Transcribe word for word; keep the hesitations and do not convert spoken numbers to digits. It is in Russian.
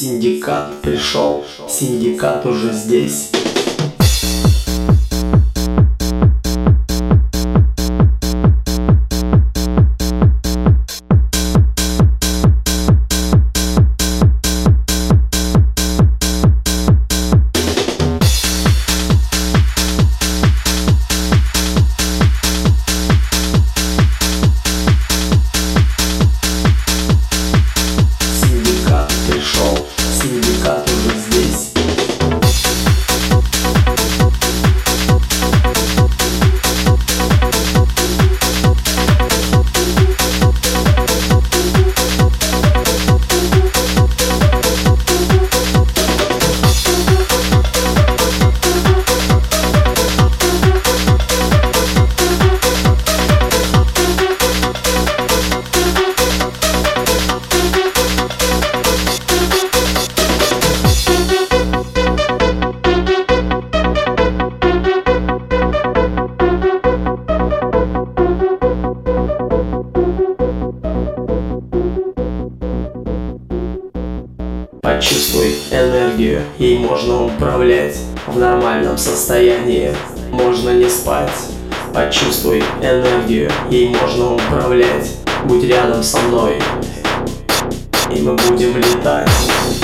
Синдикат пришел, синдикат уже здесь. Почувствуй энергию, ей можно управлять. В нормальном состоянии можно не спать. Почувствуй энергию, ей можно управлять. Будь рядом со мной, и мы будем летать.